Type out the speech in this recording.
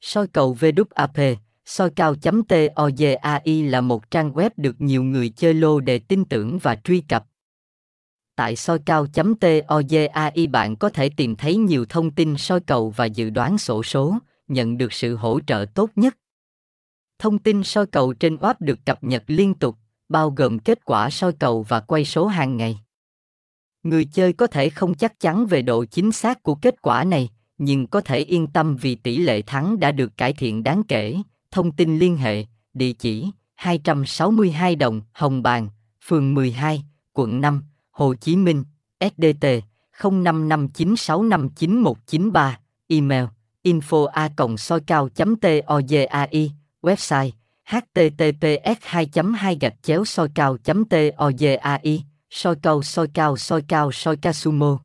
Soi cầu WAP, soi cao.toi là một trang web được nhiều người chơi lô đề tin tưởng và truy cập. Tại soi cao.toi bạn có thể tìm thấy nhiều thông tin soi cầu và dự đoán xổ số, nhận được sự hỗ trợ tốt nhất. Thông tin soi cầu trên WAP được cập nhật liên tục, bao gồm kết quả soi cầu và quay số hàng ngày. Người chơi có thể không chắc chắn về độ chính xác của kết quả này, nhưng có thể yên tâm vì tỷ lệ thắng đã được cải thiện đáng kể. Thông tin liên hệ, địa chỉ 262 Đồng, Hồng Bàng, phường 12, quận 5, Hồ Chí Minh, SĐT 0559659193, email info@soicao.toi, website https://soicao.toi. Soi cầu Soi Cao Sumo.